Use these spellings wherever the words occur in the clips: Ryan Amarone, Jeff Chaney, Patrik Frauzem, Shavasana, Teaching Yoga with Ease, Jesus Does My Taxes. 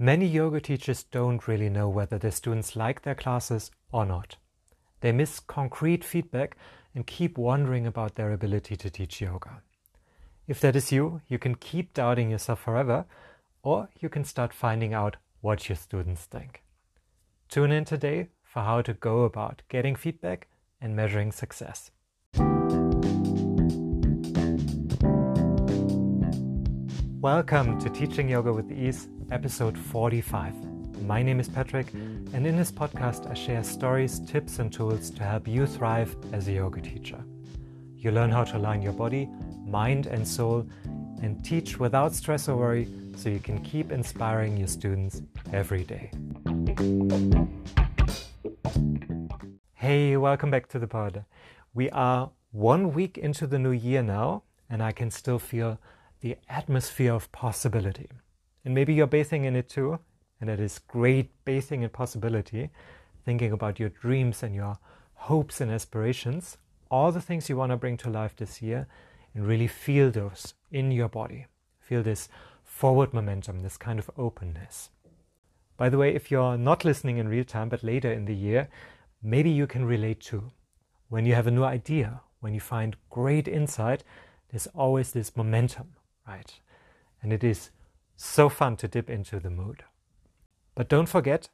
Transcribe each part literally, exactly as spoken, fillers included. Many yoga teachers don't really know whether their students like their classes or not. They miss concrete feedback and keep wondering about their ability to teach yoga. If that is you, you can keep doubting yourself forever, or you can start finding out what your students think. Tune in today for how to go about getting feedback and measuring success. Welcome to Teaching Yoga with Ease, episode forty-five. My name is Patrik, and in this podcast I share stories, tips and tools to help you thrive as a yoga teacher. You learn how to align your body, mind and soul and teach without stress or worry so you can keep inspiring your students every day. Hey, welcome back to the pod. We are one week into the new year now, and I can still feel the atmosphere of possibility. And maybe you're bathing in it too, and it is great bathing in possibility, thinking about your dreams and your hopes and aspirations, all the things you want to bring to life this year, and really feel those in your body. Feel this forward momentum, this kind of openness. By the way, if you're not listening in real time, but later in the year, maybe you can relate too. When you have a new idea, when you find great insight, there's always this momentum. Right. And it is so fun to dip into the mood. But don't forget,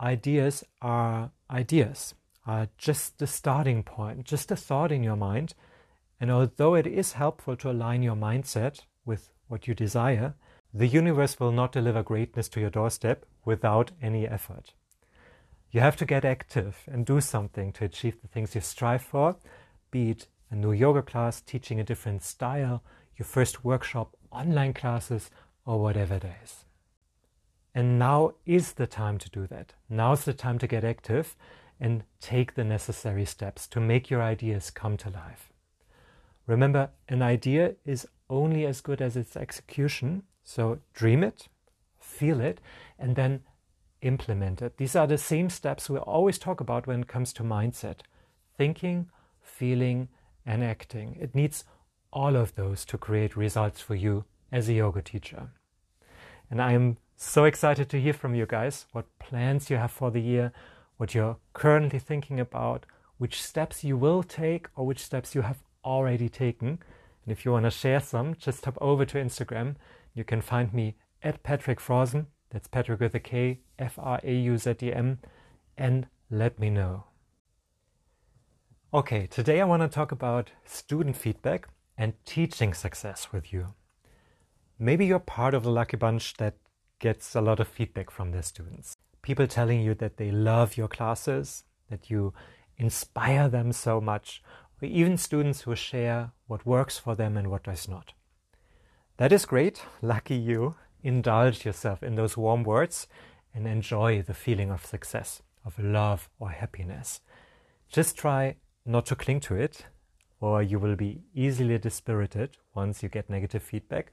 ideas are ideas, are just the starting point, just a thought in your mind. And although it is helpful to align your mindset with what you desire, the universe will not deliver greatness to your doorstep without any effort. You have to get active and do something to achieve the things you strive for, be it a new yoga class, teaching a different style, your first workshop, online classes, or whatever it is. And now is the time to do that. Now's the time to get active and take the necessary steps to make your ideas come to life. Remember, an idea is only as good as its execution, so dream it, feel it, and then implement it. These are the same steps we always talk about when it comes to mindset. Thinking, feeling, and acting. It needs all of those to create results for you as a yoga teacher. And I am so excited to hear from you guys, what plans you have for the year, what you're currently thinking about, which steps you will take or which steps you have already taken. And if you want to share some, just hop over to Instagram. You can find me at Patrik Frauzem, that's Patrik with a K, F R A U Z E M, and let me know. Okay, today I want to talk about student feedback and teaching success with you. Maybe you're part of the lucky bunch that gets a lot of feedback from their students. People telling you that they love your classes, that you inspire them so much, or even students who share what works for them and what does not. That is great, lucky you. Indulge yourself in those warm words and enjoy the feeling of success, of love or happiness. Just try not to cling to it, or you will be easily dispirited once you get negative feedback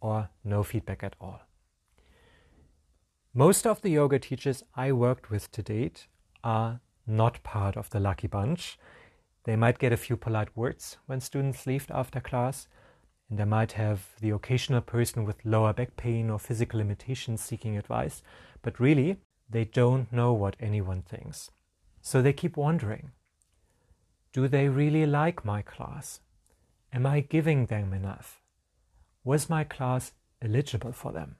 or no feedback at all. Most of the yoga teachers I worked with to date are not part of the lucky bunch. They might get a few polite words when students leave after class, and they might have the occasional person with lower back pain or physical limitations seeking advice, but really they don't know what anyone thinks. So they keep wondering. Do they really like my class? Am I giving them enough? Was my class eligible for them?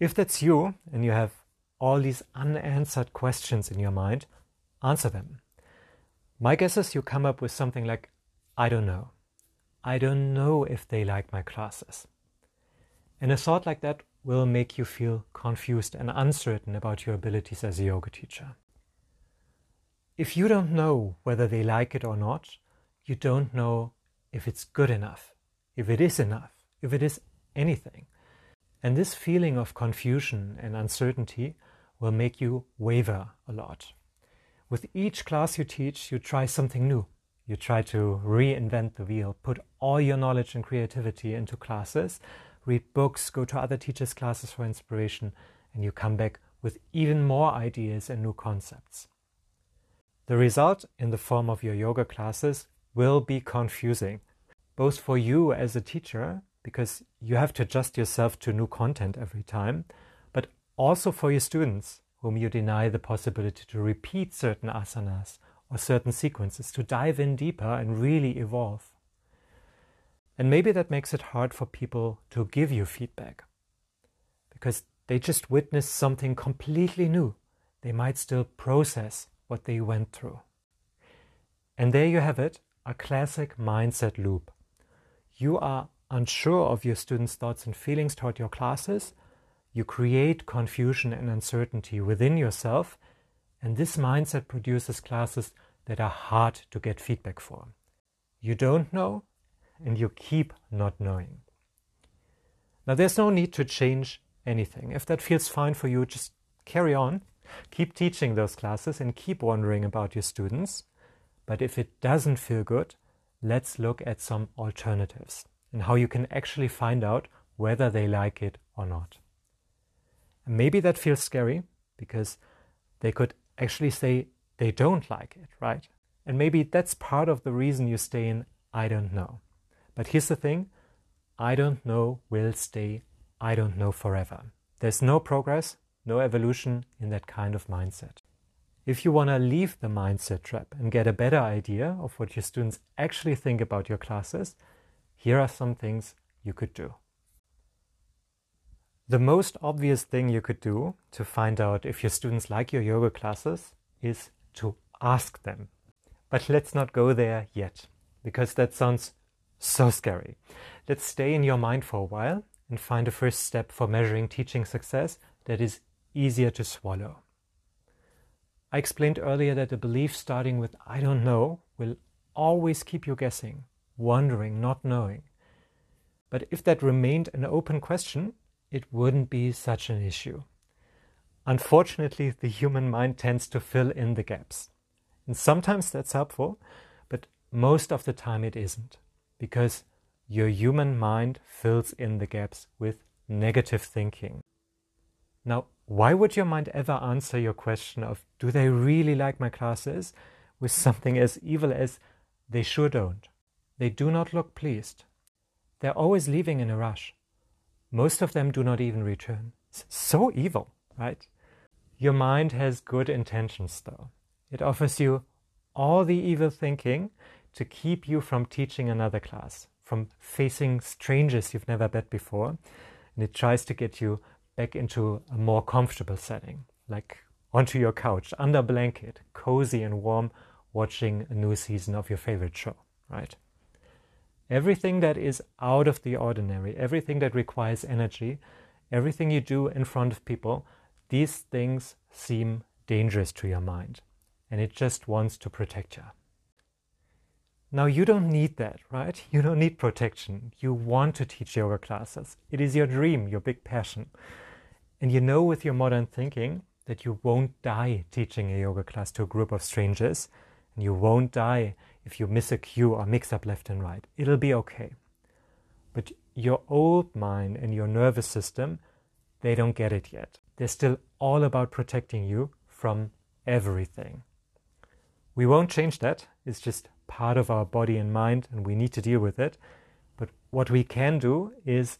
If that's you and you have all these unanswered questions in your mind, answer them. My guess is you come up with something like, I don't know. I don't know if they like my classes. And a thought like that will make you feel confused and uncertain about your abilities as a yoga teacher. If you don't know whether they like it or not, you don't know if it's good enough, if it is enough, if it is anything. And this feeling of confusion and uncertainty will make you waver a lot. With each class you teach, you try something new. You try to reinvent the wheel, put all your knowledge and creativity into classes, read books, go to other teachers' classes for inspiration, and you come back with even more ideas and new concepts. The result in the form of your yoga classes will be confusing, both for you as a teacher, because you have to adjust yourself to new content every time, also for your students whom you deny the possibility to repeat certain asanas or certain sequences, to dive in deeper and really evolve. And maybe that makes it hard for people to give you feedback, because they just witnessed something completely new. They might still process what they went through. And there you have it, a classic mindset loop. You are unsure of your students' thoughts and feelings toward your classes. You create confusion and uncertainty within yourself, and this mindset produces classes that are hard to get feedback for. You don't know, and you keep not knowing. Now, there's no need to change anything. If that feels fine for you, just carry on. Keep teaching those classes and keep wondering about your students. But if it doesn't feel good, let's look at some alternatives and how you can actually find out whether they like it or not. And maybe that feels scary, because they could actually say they don't like it, right? And maybe that's part of the reason you stay in I don't know. But here's the thing, I don't know will stay I don't know forever. There's no progress, no evolution in that kind of mindset. If you want to leave the mindset trap and get a better idea of what your students actually think about your classes, here are some things you could do. The most obvious thing you could do to find out if your students like your yoga classes is to ask them. But let's not go there yet, because that sounds so scary. Let's stay in your mind for a while and find a first step for measuring teaching success that is easier to swallow. I explained earlier that a belief starting with I don't know will always keep you guessing, wondering, not knowing. But if that remained an open question, it wouldn't be such an issue. Unfortunately, the human mind tends to fill in the gaps. And sometimes that's helpful, but most of the time it isn't, because your human mind fills in the gaps with negative thinking. Now, why would your mind ever answer your question of, do they really like my classes, with something as evil as, they sure don't. They do not look pleased. They're always leaving in a rush. Most of them do not even return. It's so evil, right? Your mind has good intentions, though. It offers you all the evil thinking to keep you from teaching another class, from facing strangers you've never met before, and it tries to get you back into a more comfortable setting, like onto your couch, under a blanket, cozy and warm, watching a new season of your favorite show, right? Everything that is out of the ordinary, everything that requires energy, everything you do in front of people, these things seem dangerous to your mind, and it just wants to protect you. Now, you don't need that, right? You don't need protection. You want to teach yoga classes. It is your dream, your big passion. And you know with your modern thinking that you won't die teaching a yoga class to a group of strangers, and you won't die if you miss a cue or mix up left and right. It'll be okay. But your old mind and your nervous system, they don't get it yet. They're still all about protecting you from everything. We won't change that. It's just part of our body and mind, and we need to deal with it. But what we can do is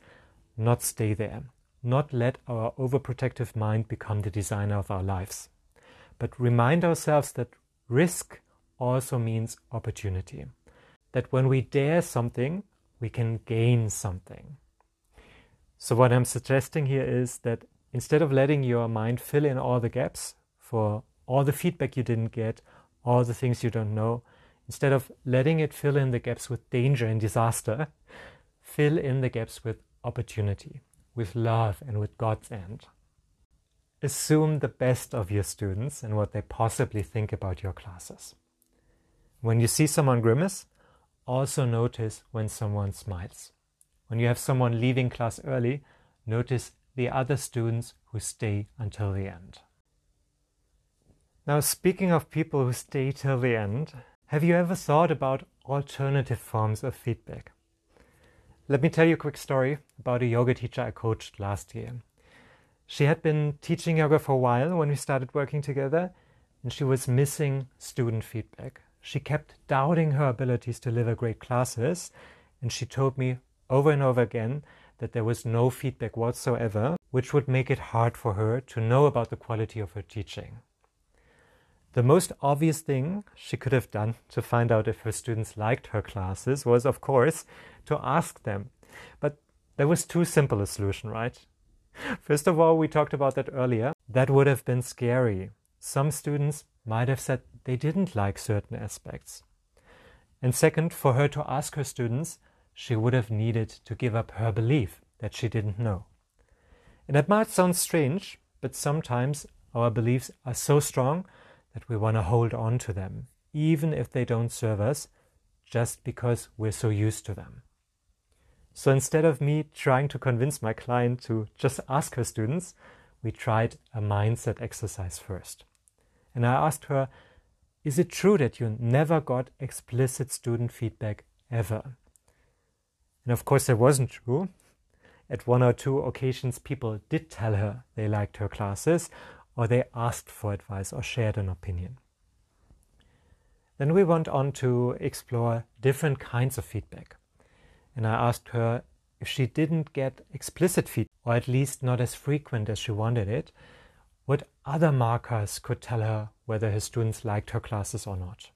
not stay there. Not let our overprotective mind become the designer of our lives, but remind ourselves that risk also means opportunity. That when we dare something, we can gain something. So what I'm suggesting here is that instead of letting your mind fill in all the gaps for all the feedback you didn't get, all the things you don't know, instead of letting it fill in the gaps with danger and disaster, fill in the gaps with opportunity, with love and with God's end. Assume the best of your students and what they possibly think about your classes. When you see someone grimace, also notice when someone smiles. When you have someone leaving class early, notice the other students who stay until the end. Now, speaking of people who stay till the end, have you ever thought about alternative forms of feedback? Let me tell you a quick story about a yoga teacher I coached last year. She had been teaching yoga for a while when we started working together, and she was missing student feedback. She kept doubting her abilities to deliver great classes, and she told me over and over again that there was no feedback whatsoever which would make it hard for her to know about the quality of her teaching. The most obvious thing she could have done to find out if her students liked her classes was, of course, to ask them. But that was too simple a solution, right? First of all, we talked about that earlier. That would have been scary. Some students might have said they didn't like certain aspects. And second, for her to ask her students, she would have needed to give up her belief that she didn't know. And that might sound strange, but sometimes our beliefs are so strong that we want to hold on to them, even if they don't serve us, just because we're so used to them. So instead of me trying to convince my client to just ask her students, we tried a mindset exercise first. And I asked her, is it true that you never got explicit student feedback ever? And of course, that wasn't true. At one or two occasions, people did tell her they liked her classes, or they asked for advice or shared an opinion. Then we went on to explore different kinds of feedback. And I asked her if she didn't get explicit feedback, or at least not as frequent as she wanted it, what other markers could tell her whether her students liked her classes or not.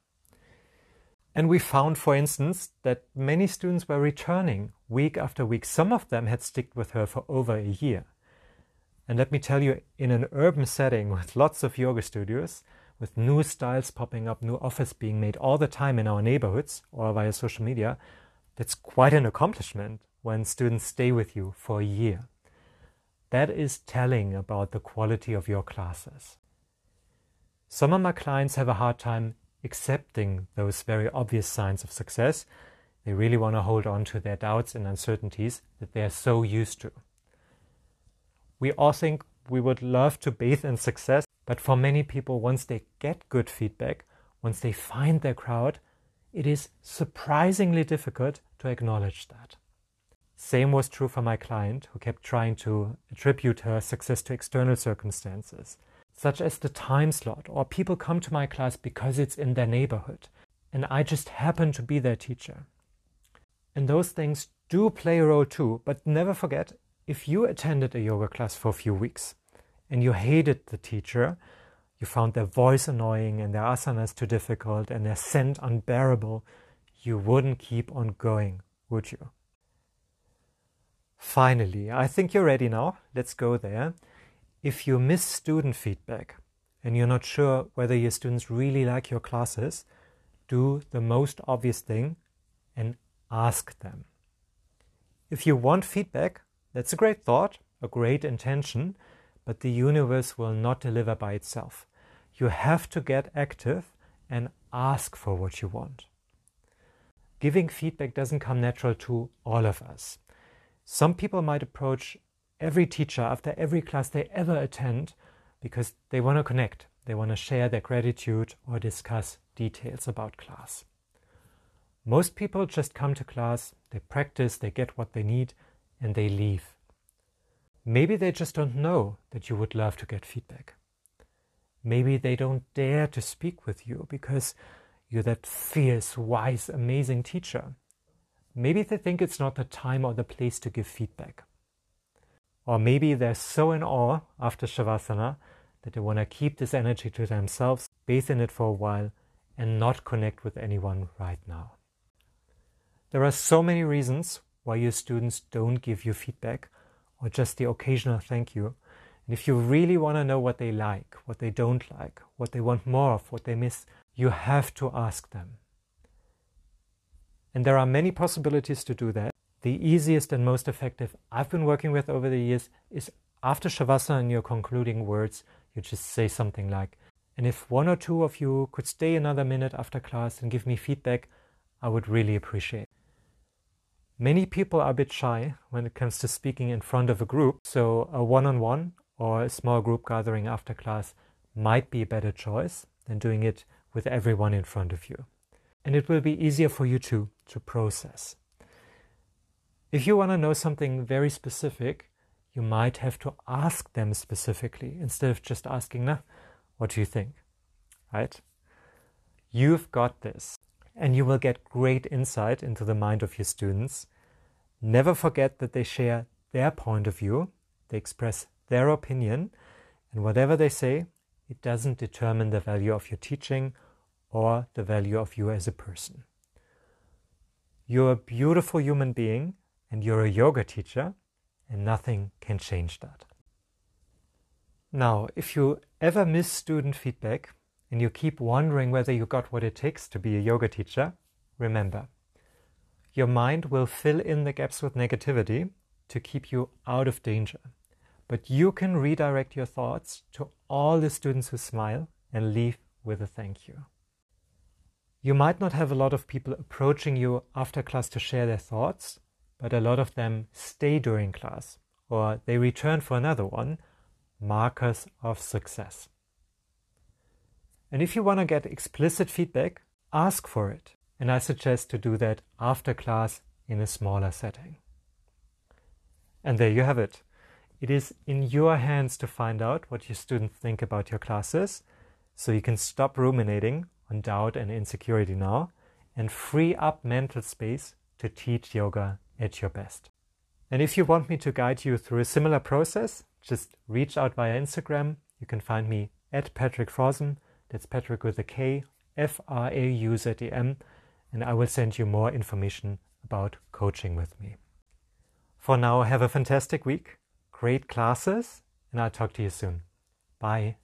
And we found, for instance, that many students were returning week after week. Some of them had stuck with her for over a year. And let me tell you, in an urban setting with lots of yoga studios, with new styles popping up, new offers being made all the time in our neighborhoods or via social media, that's quite an accomplishment when students stay with you for a year. That is telling about the quality of your classes. Some of my clients have a hard time accepting those very obvious signs of success. They really want to hold on to their doubts and uncertainties that they are so used to. We all think we would love to bathe in success, but for many people, once they get good feedback, once they find their crowd, it is surprisingly difficult to acknowledge that. Same was true for my client, who kept trying to attribute her success to external circumstances, such as the time slot, or people come to my class because it's in their neighborhood, and I just happen to be their teacher. And those things do play a role too, but never forget, if you attended a yoga class for a few weeks and you hated the teacher, you found their voice annoying and their asanas too difficult and their scent unbearable, you wouldn't keep on going, would you? Finally, I think you're ready now. Let's go there. If you miss student feedback and you're not sure whether your students really like your classes, do the most obvious thing and ask them. If you want feedback, that's a great thought, a great intention, but the universe will not deliver by itself. You have to get active and ask for what you want. Giving feedback doesn't come natural to all of us. Some people might approach every teacher after every class they ever attend because they want to connect. They want to share their gratitude or discuss details about class. Most people just come to class, they practice, they get what they need, and they leave. Maybe they just don't know that you would love to get feedback. Maybe they don't dare to speak with you because you're that fierce, wise, amazing teacher. Maybe they think it's not the time or the place to give feedback. Or maybe they're so in awe after Shavasana that they want to keep this energy to themselves, bathe in it for a while, and not connect with anyone right now. There are so many reasons why your students don't give you feedback or just the occasional thank you. And if you really want to know what they like, what they don't like, what they want more of, what they miss, you have to ask them. And there are many possibilities to do that. The easiest and most effective I've been working with over the years is after Shavasana and your concluding words, you just say something like, and if one or two of you could stay another minute after class and give me feedback, I would really appreciate it. Many people are a bit shy when it comes to speaking in front of a group, so a one-on-one or a small group gathering after class might be a better choice than doing it with everyone in front of you. And it will be easier for you too to process. If you want to know something very specific, you might have to ask them specifically instead of just asking, nah, what do you think? Right? You've got this. And you will get great insight into the mind of your students. Never forget that they share their point of view, They express their opinion, and whatever they say, it doesn't determine the value of your teaching or the value of you as a person. You're a beautiful human being and you're a yoga teacher, and nothing can change that. Now, if you ever miss student feedback and you keep wondering whether you got what it takes to be a yoga teacher, remember, your mind will fill in the gaps with negativity to keep you out of danger. But you can redirect your thoughts to all the students who smile and leave with a thank you. You might not have a lot of people approaching you after class to share their thoughts, but a lot of them stay during class, or they return for another one, markers of success. And if you want to get explicit feedback, ask for it. And I suggest to do that after class in a smaller setting. And there you have it. It is in your hands to find out what your students think about your classes, so you can stop ruminating on doubt and insecurity now and free up mental space to teach yoga at your best. And if you want me to guide you through a similar process, just reach out via Instagram. You can find me at Patrik Frauzem. That's Patrik with a K, F R A U Z E M, and I will send you more information about coaching with me. For now, have a fantastic week, great classes, and I'll talk to you soon. Bye.